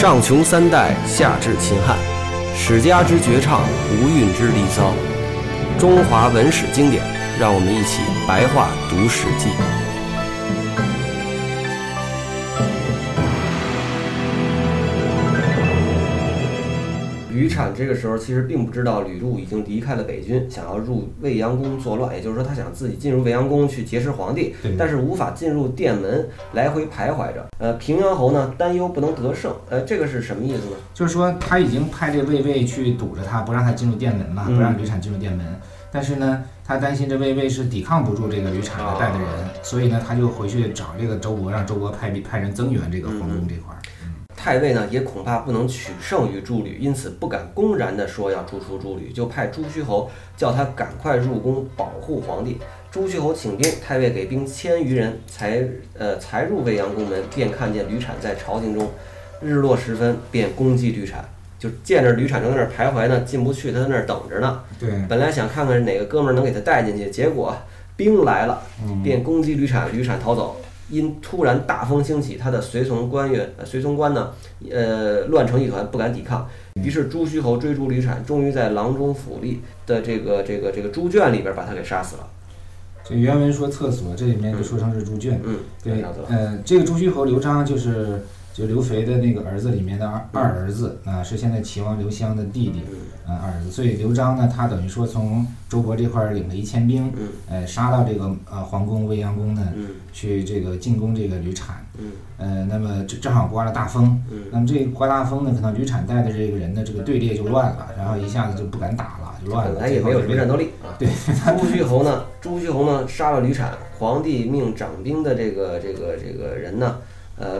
上穷三代，下至秦汉，史家之绝唱，无韵之离骚，中华文史经典，让我们一起白话读《史记》。吕产这个时候其实并不知道吕禄已经离开了北军，想要入未央宫作乱，也就是说他想自己进入未央宫去劫持皇帝，但是无法进入殿门，来回徘徊着。平阳侯呢担忧不能得胜，这个是什么意思呢？就是说他已经派这卫尉去堵着他，不让他进入殿门嘛，不让吕产进入殿门。但是呢，他担心这卫尉是抵抗不住这个吕产的带的人，所以呢他就回去找这个周勃，让周勃派人增援这个皇宫这块。太尉呢也恐怕不能取胜于诸吕，因此不敢公然的说要逐出诸吕，就派朱虚侯叫他赶快入宫保护皇帝。朱虚侯请兵，太尉给兵1000余人，才入未央宫门，便看见吕产在朝廷中。日落时分，便攻击吕产，就见着吕产正在那儿徘徊呢，进不去，他在那儿等着呢。对，本来想看看哪个哥们儿能给他带进去，结果兵来了，便攻击吕产，吕产逃走。因突然大风兴起，他的随从官呢，乱成一团，不敢抵抗。于是朱虚侯追逐吕产，终于在郎中府吏的这个猪圈里边把他给杀死了。这原文说厕所，这里面就说成是猪圈。对，这个朱虚侯刘璋就是刘肥的那个儿子里面的二儿子啊，是现在齐王刘襄的弟弟啊，二儿子。所以刘璋呢，他等于说从周勃这块领了1000兵，杀到这个皇宫未央宫呢，去这个进攻这个吕产。那么正好刮了大风，那么这刮大风呢，可能吕产带的这个人的这个队列就乱了，然后一下子就不敢打了，就乱了。本来也没有什么战斗力啊。对，朱虚侯呢杀了吕产，皇帝命掌兵的这个人呢。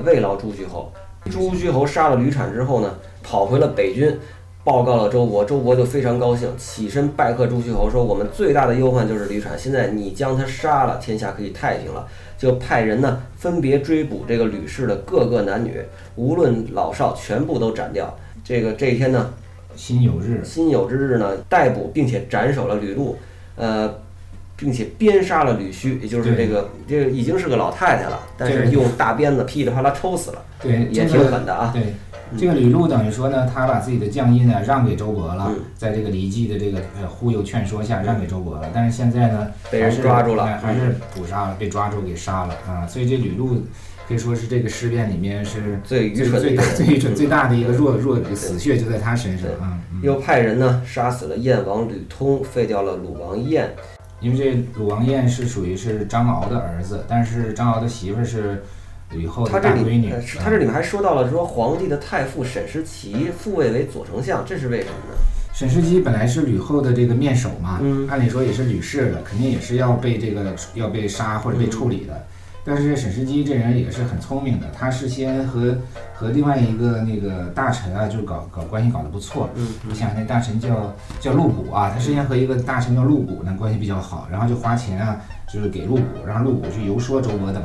慰劳朱虚侯，朱虚侯杀了吕产之后呢，跑回了北军，报告了周勃，周勃就非常高兴，起身拜贺朱虚侯，说我们最大的忧患就是吕产，现在你将他杀了，天下可以太平了。就派人呢分别追捕这个吕氏的各个男女，无论老少，全部都斩掉。这一天呢，辛酉之日呢，逮捕并且斩首了吕禄，并且鞭杀了吕须，也就是这个已经是个老太太了，但是用大鞭子噼里啪啦抽死了，对，也挺狠的啊。对，这个吕禄等于说呢，他把自己的将印呢让给周勃了，在这个骊姬的这个忽悠劝说下让给周勃了，但是现在呢被人抓住了，还是捕杀了，被抓住给杀了啊。所以这吕禄可以说是这个事变里面是最愚蠢最大的一个弱的死穴就在他身上啊。又派人呢杀死了燕王吕通，废掉了鲁王燕。因为这鲁王燕是属于是张敖的儿子，但是张敖的媳妇是吕后的大闺女。他这里面还说到了说皇帝的太傅沈世奇复位为左丞相，这是为什么呢？沈世奇本来是吕后的这个面首嘛，按理说也是吕氏的，肯定也是要被杀或者被处理的。但是沈世奇这人也是很聪明的，他事先和另外一个那个大臣啊，就搞关系搞得不错。你想那大臣叫陆贾啊，他事先和一个大臣叫陆贾呢关系比较好，然后就花钱啊，就是给陆贾，让陆贾去游说周勃等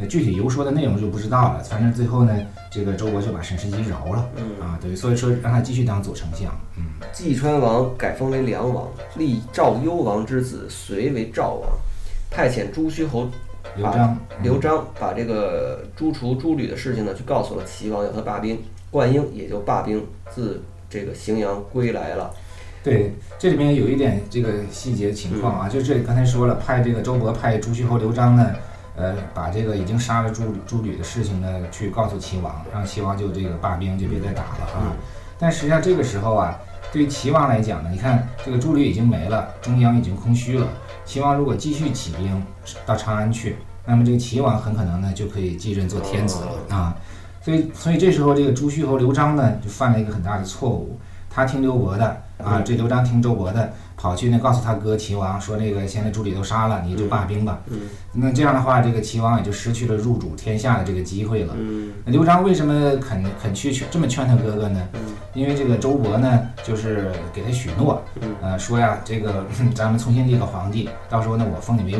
人。具体游说的内容就不知道了，反正最后呢，这个周勃就把沈世奇饶了啊，对，所以说让他继续当左丞相。济川王改封为梁王，立赵幽王之子随为赵王，派遣朱虚侯。刘璋把这个诛除诸吕的事情呢，就告诉了齐王，要他罢兵。灌婴也就罢兵，自这个荥阳归来了。对，这里面有一点这个细节情况啊，就是刚才说了，派这个周勃派朱虚侯刘璋呢，把这个已经杀了诸吕的事情呢，去告诉齐王，让齐王就这个罢兵，就别再打了啊。但实际上这个时候啊，对于齐王来讲呢，你看这个诸吕已经没了，中央已经空虚了。齐王如果继续起兵到长安去，那么这个齐王很可能呢就可以继任做天子了啊。所以这时候这个朱虚侯刘璋呢就犯了一个很大的错误，他听刘勃的啊，这刘璋听周勃的，跑去呢告诉他哥齐王说，那个现在诸吕都杀了，你就罢兵吧。那这样的话，这个齐王也就失去了入主天下的这个机会了。那刘璋为什么肯去这么劝他哥哥呢？因为这个周勃呢，就是给他许诺，说呀，这个咱们重新立个皇帝，到时候呢，我封你为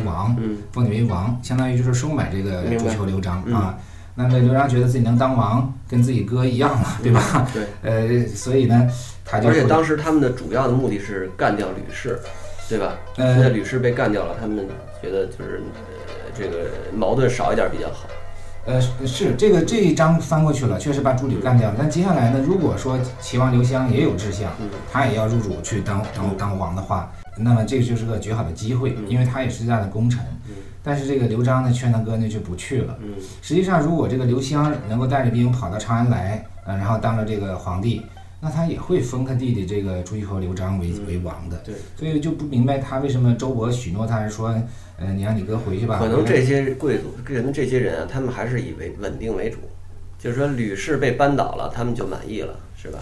王，相当于就是收买这个朱虚侯刘璋啊。那么刘璋觉得自己能当王，跟自己哥一样了，对吧？对，所以呢，他就而且当时他们的主要的目的是干掉吕氏，对吧？现在吕氏被干掉了，他们觉得就是这个矛盾少一点比较好。是这一章翻过去了，确实把主理干掉了。但接下来呢，如果说齐王刘襄也有志向，他也要入主去当王的话，那么这个就是个绝好的机会，因为他也是这样的功臣。但是这个刘璋呢，劝他哥呢就不去了。实际上，如果这个刘襄能够带着兵跑到长安来，然后当了这个皇帝，那他也会封他弟弟这个朱熹侯刘璋为王的。对，所以就不明白他为什么周勃许诺他说。你让你哥回去吧。可能这些贵族这些人啊，他们还是以为稳定为主，就是说吕氏被扳倒了，他们就满意了，是吧？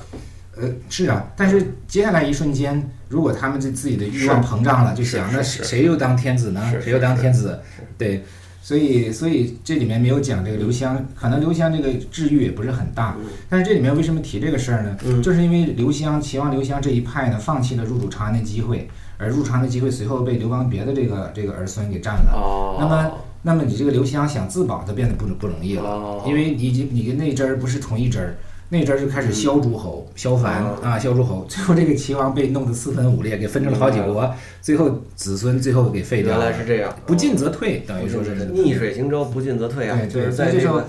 是啊，但是接下来一瞬间，如果他们这自己的欲望膨胀了，就想那谁又当天子呢？谁又当天子？对，所以这里面没有讲这个刘襄，可能刘襄这个志欲也不是很大，但是这里面为什么提这个事儿呢？就是因为齐王刘襄这一派呢，放弃了入主长安的机会。而入长的机会随后被刘邦别的这个儿孙给占了。哦。那么你这个刘襄想自保，他变得不容易了。哦。因为你跟那支儿不是同一支儿，那支儿就开始削诸侯、削藩啊，削诸侯。最后这个齐王被弄得四分五裂，给分成了好几国。最后子孙最后给废掉了。原来是这样。不进则退，等于说是逆水行舟，不进则退啊。对对，在这个，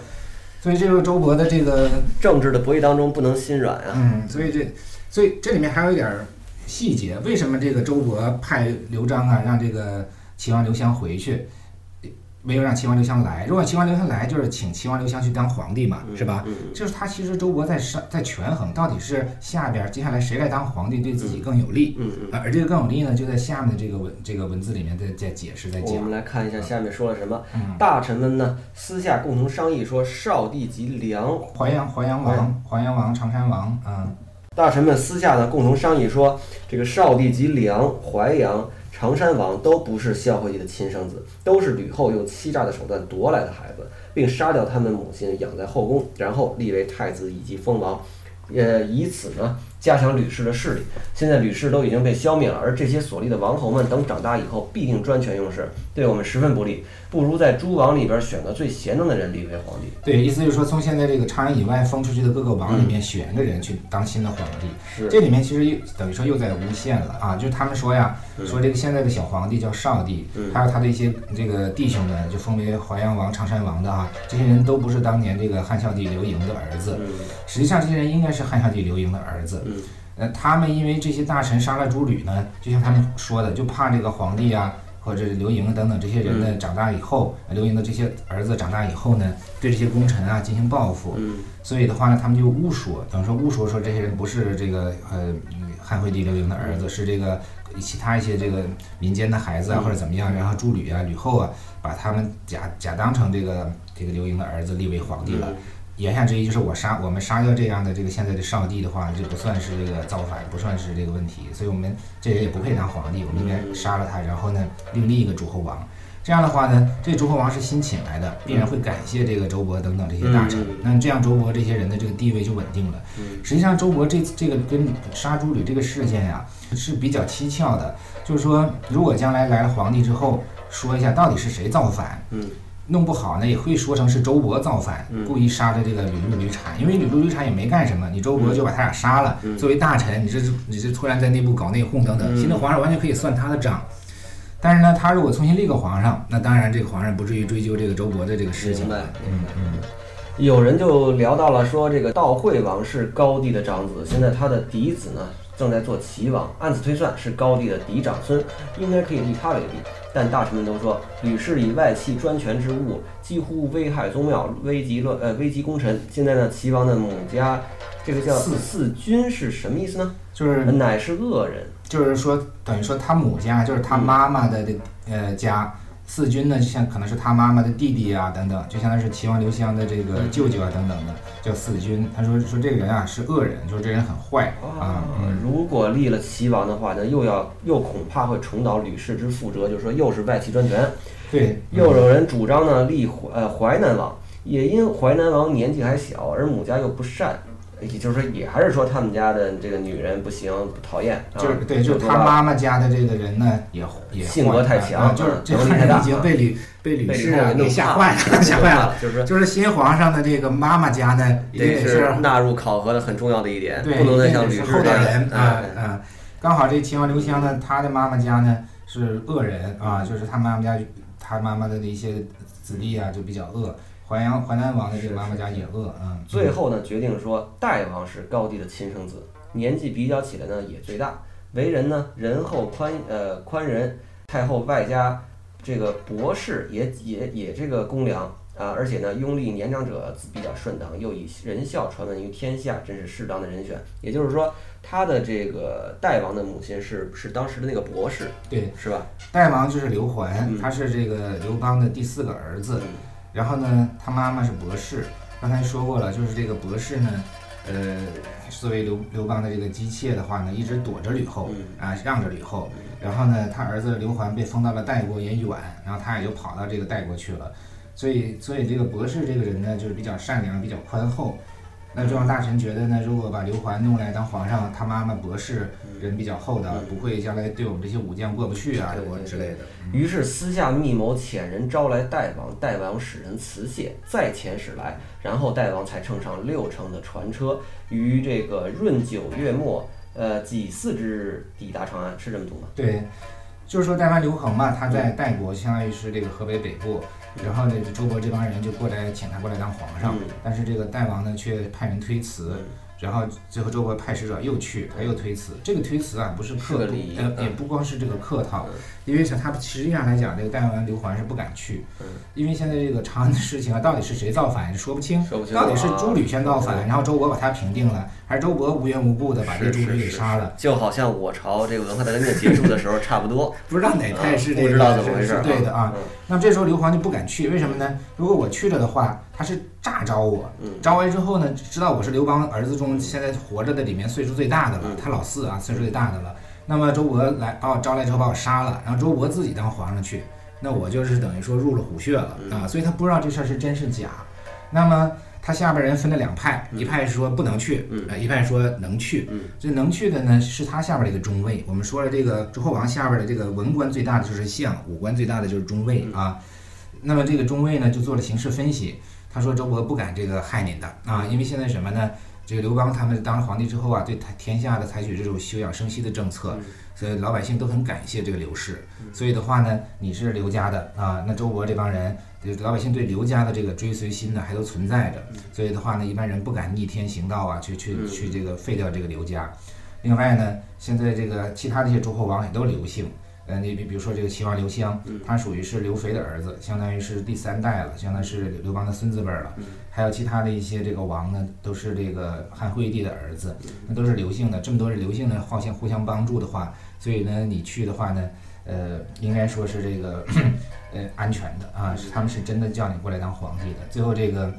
所以这个周勃的这个政治的博弈当中不能心软啊。嗯，所以这里面还有一点细节，为什么这个周勃派刘璋啊，让这个齐王刘襄回去，没有让齐王刘襄来？如果齐王刘襄来，就是请齐王刘襄去当皇帝嘛，是吧？就是他其实周勃在权衡，到底是下边接下来谁来当皇帝对自己更有利？而这个更有利呢，就在下面的这个文字里面在解释在讲。我们来看一下下面说了什么。大臣们呢私下共同商议说，少帝及梁淮阳王、常山王啊。大臣们私下呢共同商议说，这个少帝及梁、淮阳、常山王都不是孝惠帝的亲生子，都是吕后用欺诈的手段夺来的孩子，并杀掉他们母亲养在后宫，然后立为太子以及封王，以此呢加强吕氏的势力。现在吕氏都已经被消灭了，而这些所立的王侯们等长大以后必定专权用事，对我们十分不利，不如在诸王里边选个最贤能的人立为皇帝。对，意思就是说，从现在这个长安以外封出去的各个王里面选个人去当新的皇帝。是，这里面其实等于说又在诬陷了啊！就是他们说呀，说这个现在的小皇帝叫少帝，还有他的一些这个弟兄们就封为淮阳王、常山王的啊，这些人都不是当年这个汉孝帝刘盈的儿子，实际上这些人应该是汉孝帝刘盈的儿子。他们因为这些大臣杀了诸吕呢，就像他们说的，就怕这个皇帝啊，或者刘盈等等这些人呢，长大以后，刘盈的这些儿子长大以后呢，对这些功臣啊进行报复。所以的话呢，他们就诬说，等于说诬说说这些人不是这个汉惠帝刘盈的儿子，是这个其他一些这个民间的孩子啊，或者怎么样，然后诸吕啊、吕后啊，把他们假当成这个刘盈的儿子立为皇帝了。言下之意就是我们杀掉这样的这个现在的少帝的话，这不算是这个造反，不算是这个问题，所以我们这人也不配当皇帝，我们应该杀了他，然后呢另立一个诸侯王。这样的话呢，这诸侯王是新请来的，必然会感谢这个周勃等等这些大臣。那这样周勃这些人的这个地位就稳定了。实际上周勃这个跟杀诸吕这个事件呀是比较蹊跷的，就是说如果将来来了皇帝之后，说一下到底是谁造反。弄不好呢，也会说成是周勃造反，故意杀了这个吕禄、吕产，因为吕禄、吕产也没干什么，你周勃就把他俩杀了。作为大臣，你这突然在内部搞内讧等等，新的皇上完全可以算他的账。但是呢，他如果重新立个皇上，那当然这个皇上不至于追究这个周勃的这个事情。有人就聊到了说，这个悼惠王是高帝的长子，现在他的嫡子呢正在做齐王，按此推算是高帝的嫡长孙，应该可以立他为帝。但大臣们都说，吕氏以外戚专权之物，几乎危害宗庙，危及功臣。现在呢，齐王的母家，这个叫四君是什么意思呢？就是乃是恶人，就是说等于说他母家就是他妈妈的家。四君呢，就像可能是他妈妈的弟弟啊，等等，就相当于是齐王刘襄的这个舅舅啊，等等的，叫四君。他说这个人啊是恶人，就是这人很坏啊。如果立了齐王的话呢，又恐怕会重蹈吕氏之覆辙，就是说又是外戚专权。对，又有人主张呢立淮南王，也因淮南王年纪还小，而母家又不善。也就是说，也还是说他们家的这个女人不行，讨厌，就是对，就是他妈妈家的这个人呢，也性格太强，就是这个人已经被吕氏啊给吓坏了，就是新皇上的这个妈妈家呢，也是纳入考核的很重要的一点，不能再像吕氏后代人啊。刚好这齐王刘襄呢，他的妈妈家呢是恶人啊，就是他妈妈的一些子弟啊就比较恶。淮南王的这个妈妈家也饿啊。最后呢，决定说代王是高帝的亲生子，年纪比较起来呢也最大，为人呢仁厚宽仁，太后外加这个博士也这个公良啊，而且呢拥立年长者比较顺当，又以仁孝传闻于天下，真是适当的人选。也就是说，他的这个代王的母亲是当时的那个博士，对，是吧？代王就是刘桓，他是这个刘邦的第四个儿子。然后呢，他妈妈是博士，刚才说过了，就是这个博士呢，作为刘邦的这个姬妾的话呢，一直躲着吕后啊，让着吕后。然后呢，他儿子刘桓被封到了代国也远，然后他也就跑到这个代国去了。所以这个博士这个人呢，就是比较善良，比较宽厚。那中央大臣觉得呢，如果把刘桓弄来当皇上，他妈妈博士人比较厚道，不会将来对我们这些武将过不去啊，或者之类的。于是私下密谋，遣人招来代王，代王使人辞谢，再遣使来，然后代王才乘上6乘的船车，于这个闰9月末，己巳之抵达长安，是这么读吗？对，就是说代王刘恒嘛，他在代国相当于是这个河北北部。然后呢，周勃这帮人就过来请他过来当皇上，但是这个代王呢却派人推辞，然后最后周勃派使者又去，他又推辞。这个推辞啊，不是客套，也不光是这个客套，因为他实际上来讲，这个代王刘桓是不敢去，因为现在这个长安的事情啊，到底是谁造反说不清，到底是诸吕先造反，然后周勃把他平定了，还是周勃无缘无故的把这诸吕给杀了？就好像我朝这个文化大革命结束的时候差不多，不知道哪派是这个，不知道怎么回事，对的啊。那么这时候刘桓就不敢去，为什么呢？如果我去了的话，他是诈招我，招来之后呢，知道我是刘邦儿子中现在活着的里面岁数最大的了，他老四啊，岁数最大的了。那么周勃来把我招来之后把我杀了，然后周勃自己当皇上去，那我就是等于说入了虎穴了啊，所以他不知道这事儿是真是假。那么他下边人分了2派，一派说不能去，一派说能去。这能去的呢是他下边的一个中尉。我们说了，这个周侯王下边的这个文官最大的就是相，武官最大的就是中尉啊。那么这个中尉呢就做了形势分析，他说周勃不敢这个害您的啊，因为现在什么呢？这个刘邦他们当了皇帝之后啊，对天下的采取这种休养生息的政策，所以老百姓都很感谢这个刘氏。所以的话呢，你是刘家的啊，那周勃这帮人，老百姓对刘家的这个追随心呢还都存在着。所以的话呢，一般人不敢逆天行道啊，去这个废掉这个刘家。另外呢，现在这个其他这些诸侯王也都刘姓。你比如说这个齐王刘襄，他属于是刘肥的儿子，相当于是第3代了，相当于是刘邦的孙子辈了。还有其他的一些这个王呢，都是这个汉惠帝的儿子，那都是刘姓的。这么多人刘姓呢，互相帮助的话，所以呢，你去的话呢，应该说是这个安全的啊，他们是真的叫你过来当皇帝的。最后这个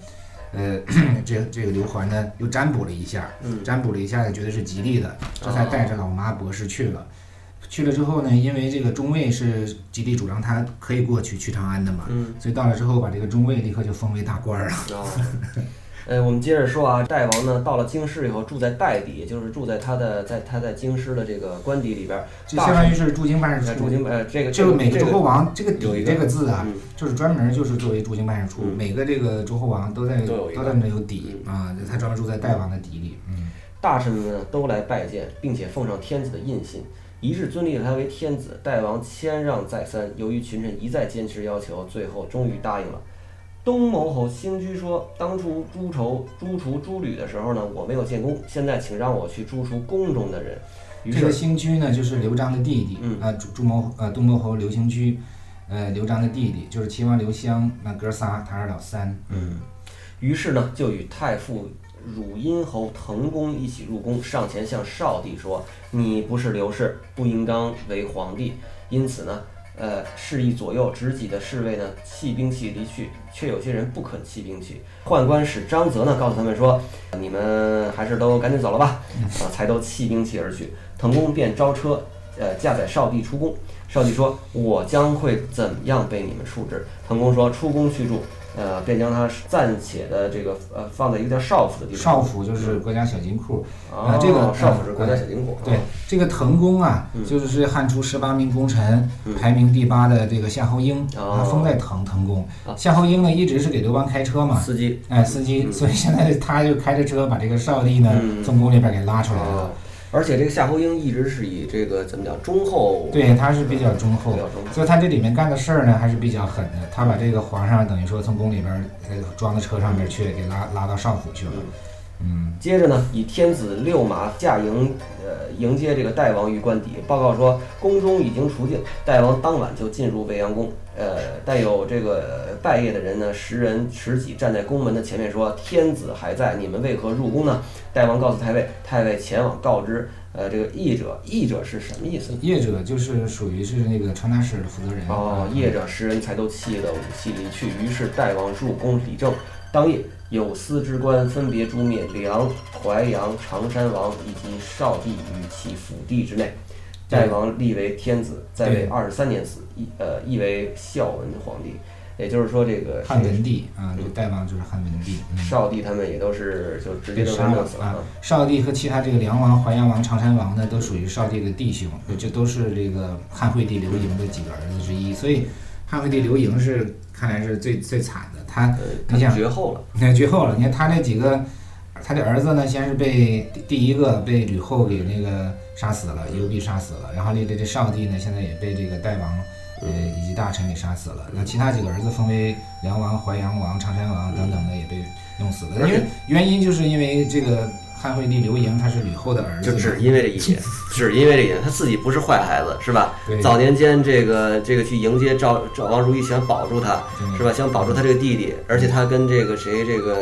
这个刘桓呢，又占卜了一下，也觉得是吉利的，这才带着老妈博士去了。去了之后呢，因为这个中尉是极力主张他可以过去长安的嘛，所以到了之后把这个中尉立刻就封为大官了。我们接着说啊，代王呢到了京师以后，住在代邸，也就是住在他在京师的这个官邸里边，就相当于是驻京办事处。这个每个诸侯王这个邸这个字啊，就是专门就是作为驻京办事处，每个这个诸侯王都在那有邸啊，他专门住在代王的邸里。大臣们都来拜见，并且奉上天子的印信。一致尊立了他为天子，代王谦让再三，由于群臣一再坚持要求，最后终于答应了。东牟侯兴居说，当初诛除诸吕的时候呢，我没有建功，现在请让我去诛除宫中的人。于是这个兴居呢，就是刘璋的弟弟啊，东牟侯刘兴居，刘璋的弟弟，就是齐王刘襄那哥仨，他是老三。于是呢，就与太傅汝阴侯滕公一起入宫，上前向少帝说：“你不是刘氏，不应当为皇帝。”因此呢，示意左右执戟的侍卫呢弃兵器离去，却有些人不肯弃兵器。宦官使张泽呢告诉他们说：“你们还是都赶紧走了吧！”啊，才都弃兵器而去。滕公便招车，驾载少帝出宫。少帝说：“我将会怎样被你们处置？”滕公说：“出宫去住。”便将他暂且的这个放在一个叫少府的地方。少府就是国家小金库啊，这个少府是国家小金库。对，这个滕公啊，就是汉初18名功臣排名第8的这个夏侯婴，他封在滕公。夏侯婴呢，一直是给刘邦开车嘛，司机，所以现在他就开着车把这个少帝呢从宫里边给拉出来了。而且这个夏侯婴一直是以这个怎么讲忠厚，对，他是比较忠厚，所以他这里面干的事儿呢还是比较狠的。他把这个皇上等于说从宫里边装到车上面去，给拉到上府去了。嗯，接着呢，以天子六马驾迎，迎接这个代王于官邸。报告说，宫中已经除尽，代王当晚就进入未央宫。带有这个拜谒的人呢，10人10几站在宫门的前面说：“天子还在，你们为何入宫呢？”代王告诉太尉，太尉前往告知。这个谒者，谒者是什么意思？谒者就是属于是那个传达室的负责人。哦，谒者10人才都气得武器离去。于是代王入宫理政。当夜，有司之官分别诛灭梁、淮阳、常山王以及少帝与其府地之内。代王立为天子，在位23年死，亦为孝文皇帝。也就是说，这个汉文帝啊，这个代王就是汉文帝。少帝他们也都是就直接都杀死了啊。少帝和其他这个梁王、淮阳王、常山王呢，都属于少帝的弟兄，这都是这个汉惠帝刘盈的几个儿子之一，所以。汉惠帝刘盈是看来是最惨的，他绝后了，你看绝后了。你看他那几个，他的儿子呢，先是被第一个被吕后给那个杀死了，幽闭杀死了，然后这少帝呢，现在也被这个代王以及大臣给杀死了。那其他几个儿子分为梁王、淮阳王、常山王等等的也被弄死了。因为原因就是因为这个。汉惠帝刘盈他是吕后的儿子，就只因为这一点，只因为这一点，他自己不是坏孩子，是吧？早年间这个去迎接赵王如意，想保住他，是吧？想保住他这个弟弟，而且他跟这个谁这个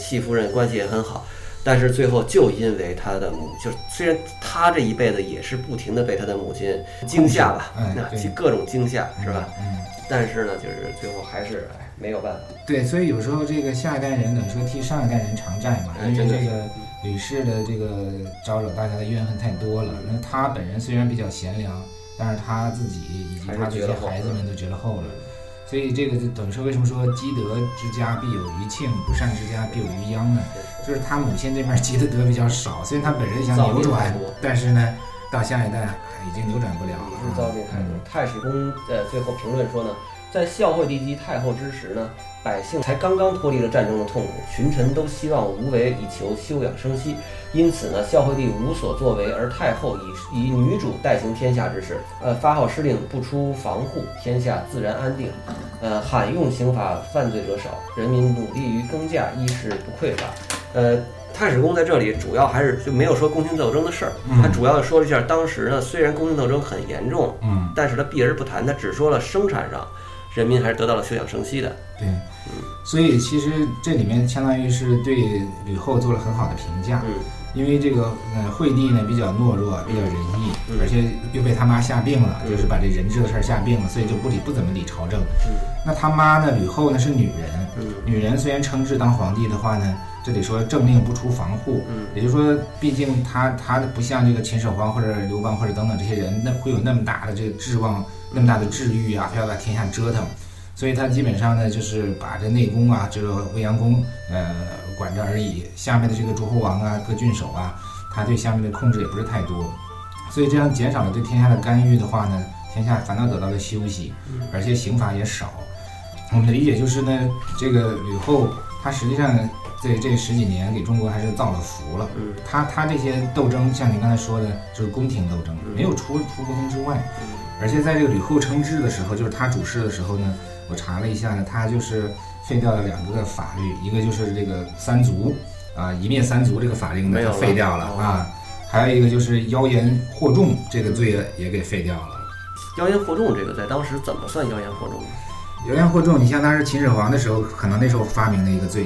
戚夫人关系也很好，但是最后就因为他的母，就虽然他这一辈子也是不停的被他的母亲惊吓吧，那各种惊吓，是吧？但是呢，就是最后还是没有办法。对，所以有时候这个下一代人等于说替上一代人偿债嘛，因为这个。吕氏的这个招惹大家的怨恨太多了。那他本人虽然比较贤良，但是他自己以及他这些孩子们都绝了后了。所以这个就等于说，为什么说积德之家必有余庆，不善之家必有余殃呢？就是他母亲这边积的德比较少，虽然他本人想扭转，但是呢，到下一代已经扭转不了了。是造孽太多。太史公最后评论说呢，在孝惠帝及太后之时呢。百姓才刚刚脱离了战争的痛苦，群臣都希望无为以求休养生息，因此呢，孝惠帝无所作为，而太后以女主代行天下之事，发号施令，不出防护，天下自然安定。罕用刑法，犯罪者少，人民努力于耕稼，衣食不匮乏。太史公在这里主要还是就没有说宫廷斗争的事儿，他主要说了一下当时呢，虽然宫廷斗争很严重，但是他避而不谈，他只说了生产上。人民还是得到了休养生息的。对，所以其实这里面相当于是对吕后做了很好的评价。因为这个惠帝呢比较懦弱，比较仁义，而且又被他妈吓病了，就是把这人质的事儿吓病了，所以就不怎么理朝政。那他妈呢，吕后呢是女人，女人虽然称制当皇帝的话呢，这里说政令不出防护，也就是说，毕竟他不像这个秦始皇或者刘邦或者等等这些人，那会有那么大的这个志望。那么大的治愈啊，非要把天下折腾，所以他基本上呢，就是把这内宫啊，这个未央宫，管着而已。下面的这个诸侯王啊，各郡守啊，他对下面的控制也不是太多，所以这样减少了对天下的干预的话呢，天下反倒得到了休息，而且刑罚也少。我们的理解就是呢，这个吕后她实际上对这10几年给中国还是造了福了。她这些斗争，像您刚才说的，就是宫廷斗争，没有出宫廷之外。而且在这个吕后称制的时候，就是她主事的时候呢，我查了一下呢，她就是废掉了2个法律，一个就是这个三族啊，一灭三族这个法令呢废掉了啊，还有一个就是妖言惑众这个罪也给废掉了。妖言惑众这个在当时怎么算妖言惑众呢？妖言惑众，你像当时秦始皇的时候，可能那时候发明的一个罪，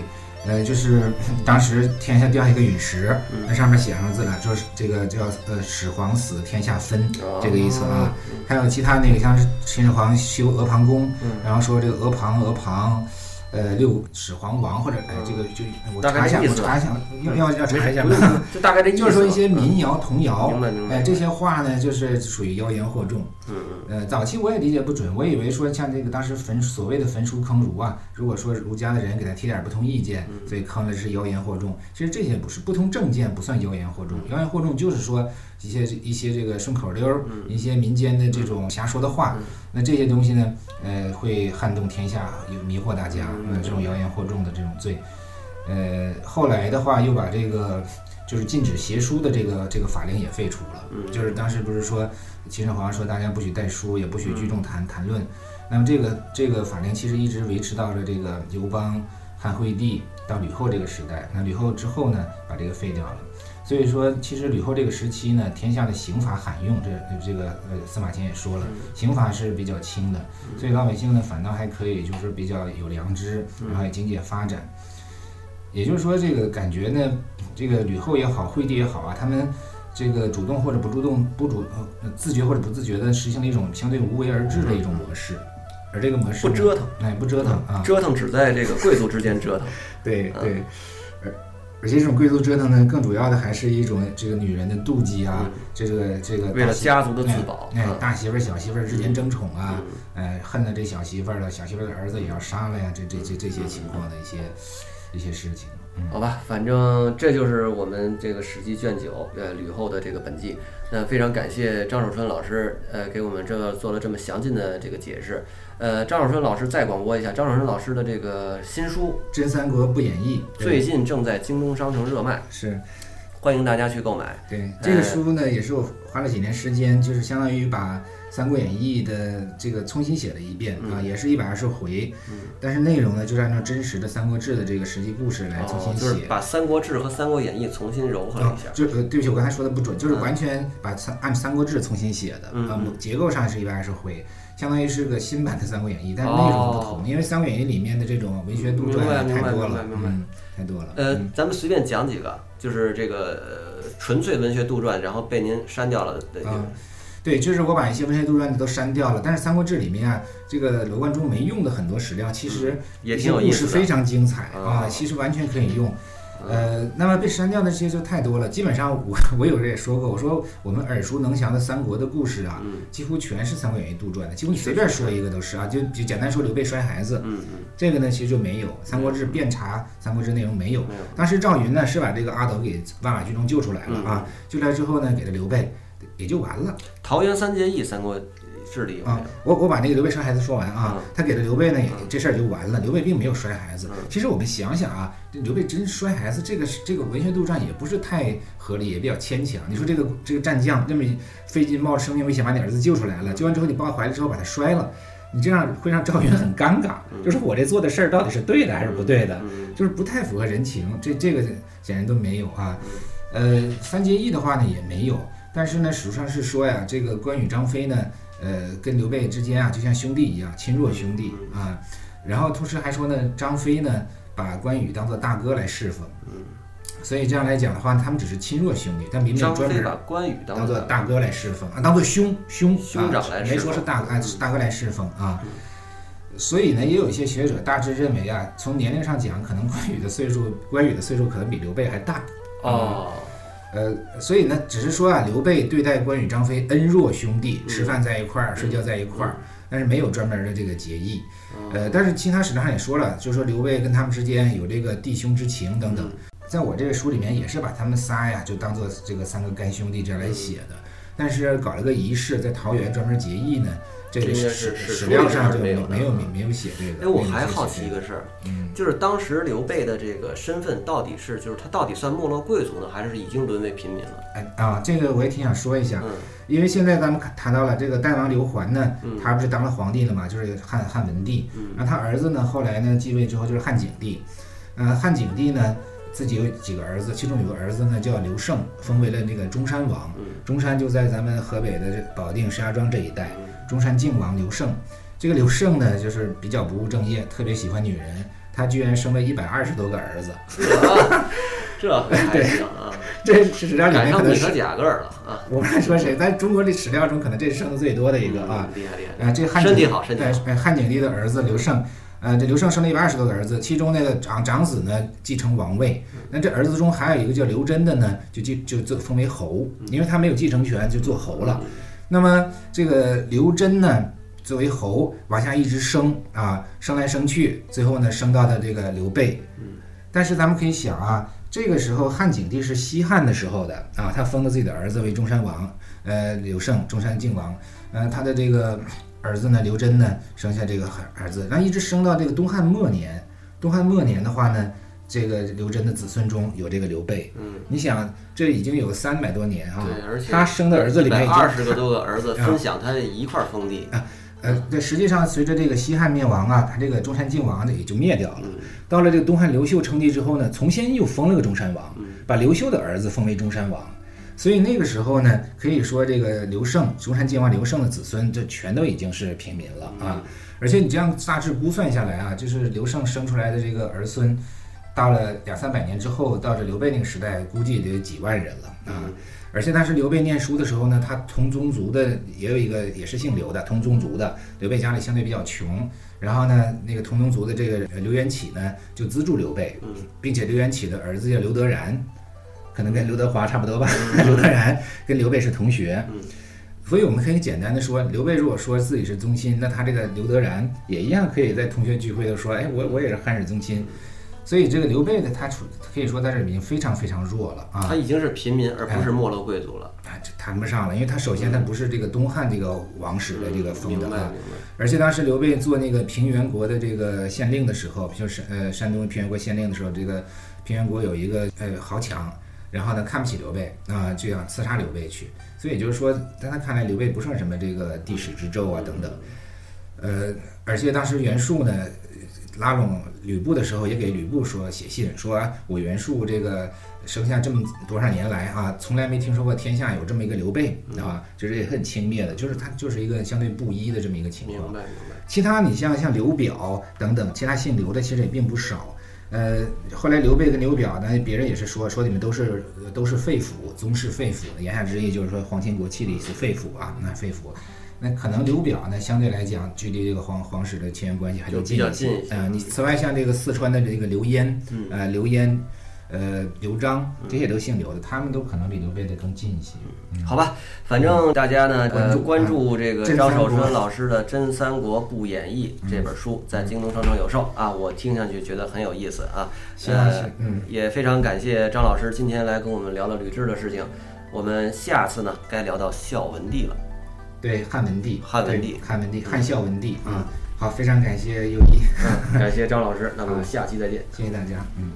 就是当时天下掉下一个陨石，那上面写上字了，说这个叫始皇死，天下分这个意思啊。还有其他那个像是秦始皇修阿房宫，然后说这个阿房，六始皇王或者这个就我查一下，要查一下，就大概这意思。就是说一些民谣、童谣，这些话呢，就是属于妖言惑众。早期我也理解不准，我以为说像这个当时所谓的焚书坑儒啊，如果说儒家的人给他提点不同意见，所以坑的是妖言惑众。其实这些不是不同政见不算妖言惑众，妖言惑众就是说一些这个顺口溜儿，一些民间的这种瞎说的话。那这些东西呢，会撼动天下，迷惑大家。这种妖言惑众的这种罪，后来的话又把这个就是禁止邪书的这个法令也废除了。就是当时不是说秦始皇说大家不许带书，也不许聚众谈论。那么这个法令其实一直维持到了这个刘邦、汉惠帝到吕后这个时代。那吕后之后呢，把这个废掉了。所以说，其实吕后这个时期呢，天下的刑法罕用，这个司马迁也说了，刑法是比较轻的，所以老百姓呢反倒还可以，就是比较有良知，然后也经济发展。也就是说，这个感觉呢，这个吕后也好，惠帝也好啊，他们这个主动或者自觉或者不自觉的实行了一种相对无为而治的一种模式。而这个模式不折腾，不折腾啊，折腾只在这个贵族之间折腾。对对。而且这种贵族折腾呢，更主要的还是一种这个女人的妒忌啊，这个为了家族的自保，大媳妇小媳妇之间争宠啊，恨了这小媳妇了，小媳妇的儿子也要杀了呀，这些情况的一些事情。好吧，反正这就是我们这个《史记》卷9吕后的这个本纪。那非常感谢张守春老师，给我们这个做了这么详尽的这个解释。张守春老师再广播一下，张守春老师的这个新书《真三国不演义》最近正在京东商城热卖，是欢迎大家去购买。对，这个书呢，也是我花了几年时间，就是相当于把《三国演义》的这个重新写了一遍啊，也是120回，但是内容呢，就是按照真实的《三国志》的这个实际故事来重新写，就是把《三国志》和《三国演义》重新糅合一下。对不起，我刚才说的不准，就是完全把按《三国志》重新写的啊，结构上是120回，相当于是个新版的《三国演义》，但是内容不同，因为《三国演义》里面的这种文学杜撰太多了，太多了。咱们随便讲几个，就是这个纯粹文学杜撰，然后被您删掉了的。对，就是我把一些文学杜撰的都删掉了，但是《三国志》里面啊，这个罗贯中没用的很多史料，其实也挺有意思的，非常精彩啊，其实完全可以用。那么被删掉的这些就太多了，基本上我有时也说过，我说我们耳熟能详的三国的故事啊，几乎全是《三国演义》杜撰的，几乎你随便说一个都是啊，就简单说刘备摔孩子，这个呢其实就没有，《三国志》遍查《三国志》内容没有。当时赵云呢是把这个阿斗给万马军中救出来了啊，救出来之后呢给了刘备。也就完了。桃园三结义，《三国志》里啊，我把那个刘备摔孩子说完啊，他给了刘备呢，这事儿就完了。刘备并没有摔孩子。其实我们想想啊，刘备真摔孩子，这个文学杜撰也不是太合理，也比较牵强。你说这个战将那么费劲冒着生命危险把你儿子救出来了，救完之后你抱在怀里之后把他摔了，你这样会让赵云很尴尬。就是我这做的事儿到底是对的还是不对的，就是不太符合人情。这个显然都没有啊。三结义的话呢也没有。但是呢，史书上是说呀，这个关羽、张飞呢，跟刘备之间啊，就像兄弟一样，亲若兄弟啊。然后同时还说呢，张飞呢把关羽当做大哥来侍奉，所以这样来讲的话，他们只是亲若兄弟，但并没有专门把关羽当做大哥来侍奉啊，当做兄长来侍奉，没说是大哥来侍奉啊。所以呢，也有一些学者大致认为啊，从年龄上讲，可能关羽的岁数可能比刘备还大哦。所以呢，只是说啊，刘备对待关羽、张飞恩若兄弟，吃饭在一块儿，睡觉在一块儿，但是没有专门的这个结义。但是其他史料上也说了，就是说刘备跟他们之间有这个弟兄之情等等。在我这个书里面也是把他们仨呀，就当做这个三个干兄弟这样来写的。但是搞了个仪式，在桃园专门结义呢，这个史料上就没有写这个。我还好奇一个事儿，就是当时刘备的这个身份到底是，就是他到底算没落贵族呢，还是已经沦为平民了？这个我也挺想说一下，因为现在咱们谈到了这个代王刘桓呢，他不是当了皇帝了嘛，就是汉文帝，那他儿子呢，后来呢继位之后就是汉景帝，汉景帝呢。自己有几个儿子，其中有个儿子呢叫刘胜，封为了那个中山王。中山就在咱们河北的保定石家庄这一带。中山靖王刘胜，这个刘胜呢，就是比较不务正业，特别喜欢女人。他居然生了120多个儿子，这还行啊！这史料里面可能是甲个儿了啊！我不敢说谁，在中国历史料中可能这是生的最多的一个啊！厉害厉害！这身体好。对，汉景帝的儿子刘胜。这刘胜生了120多个儿子，其中那个长子呢继承王位，那这儿子中还有一个叫刘桢的呢，就封为侯，因为他没有继承权就做侯了。那么这个刘桢呢作为侯往下一直升啊，升来升去，最后呢升到的这个刘备。但是咱们可以想啊，这个时候汉景帝是西汉的时候的啊，他封了自己的儿子为中山王，刘胜中山靖王，他的这个。儿子呢，刘桢呢，生下这个儿子，然后一直生到这个东汉末年。东汉末年的话呢，这个刘桢的子孙中有这个刘备，嗯，你想这已经有300多年啊，对，而且他生的儿子里面已经20多个儿子分享他一块封地啊，这实际上随着这个西汉灭亡啊，他这个中山靖王也就灭掉了。到了这个东汉刘秀称帝之后呢，重新又封了个中山王，把刘秀的儿子封为中山王。所以那个时候呢，可以说这个刘胜，中山靖王刘胜的子孙，这全都已经是平民了啊。而且你这样大致估算下来啊，就是刘胜生出来的这个儿孙。到了200-300年之后，到这刘备那个时代，估计得几万人了啊！而且当时刘备念书的时候呢，他同宗族的也有一个，也是姓刘的，同宗族的。刘备家里相对比较穷，然后呢，那个同宗族的这个刘元起呢，就资助刘备，并且刘元起的儿子叫刘德然，可能跟刘德华差不多吧。刘德然跟刘备是同学，所以我们可以简单的说，刘备如果说自己是宗亲，那他这个刘德然也一样可以在同学聚会的说，哎，我也是汉室宗亲。所以这个刘备的他可以说在这里已经非常非常弱了啊，他已经是平民而不是没落贵族了，这谈不上了，因为他首先他不是这个东汉这个王室的这个封的啊，而且当时刘备做那个平原国的这个县令的时候，就是山东平原国县令的时候，这个平原国有一个豪强，然后呢看不起刘备啊，就想刺杀刘备去，所以也就是说在他看来刘备不算什么这个帝室之胄啊等等，而且当时袁术呢。拉拢吕布的时候，也给吕布说写信说、啊，我袁术这个生下这么多少年来啊，从来没听说过天下有这么一个刘备啊，就是也很轻蔑的，就是他就是一个相对不一的这么一个情况。明白明白。其他你像刘表等等，其他姓刘的其实也并不少。后来刘备跟刘表呢，别人也是说你们都是肺腑，宗室肺腑的，言下之意就是说皇亲国戚的意思，肺腑啊，那肺腑。那可能刘表呢，相对来讲，距离这个皇室的亲缘关系还就近一些。你此外像这个四川的这个刘焉，刘焉，刘璋，这些都姓刘的，他们都可能比刘备的更近一些。好吧，反正大家呢，关注这个张守春老师的《真三国不演义》这本书，在京东商城有售啊。我听上去觉得很有意思啊，也非常感谢张老师今天来跟我们聊了吕雉的事情。我们下次呢，该聊到孝文帝了。对，汉文帝汉孝文帝啊，好，非常感谢佑一，感谢张老师，那么下期再见，谢谢大家，嗯。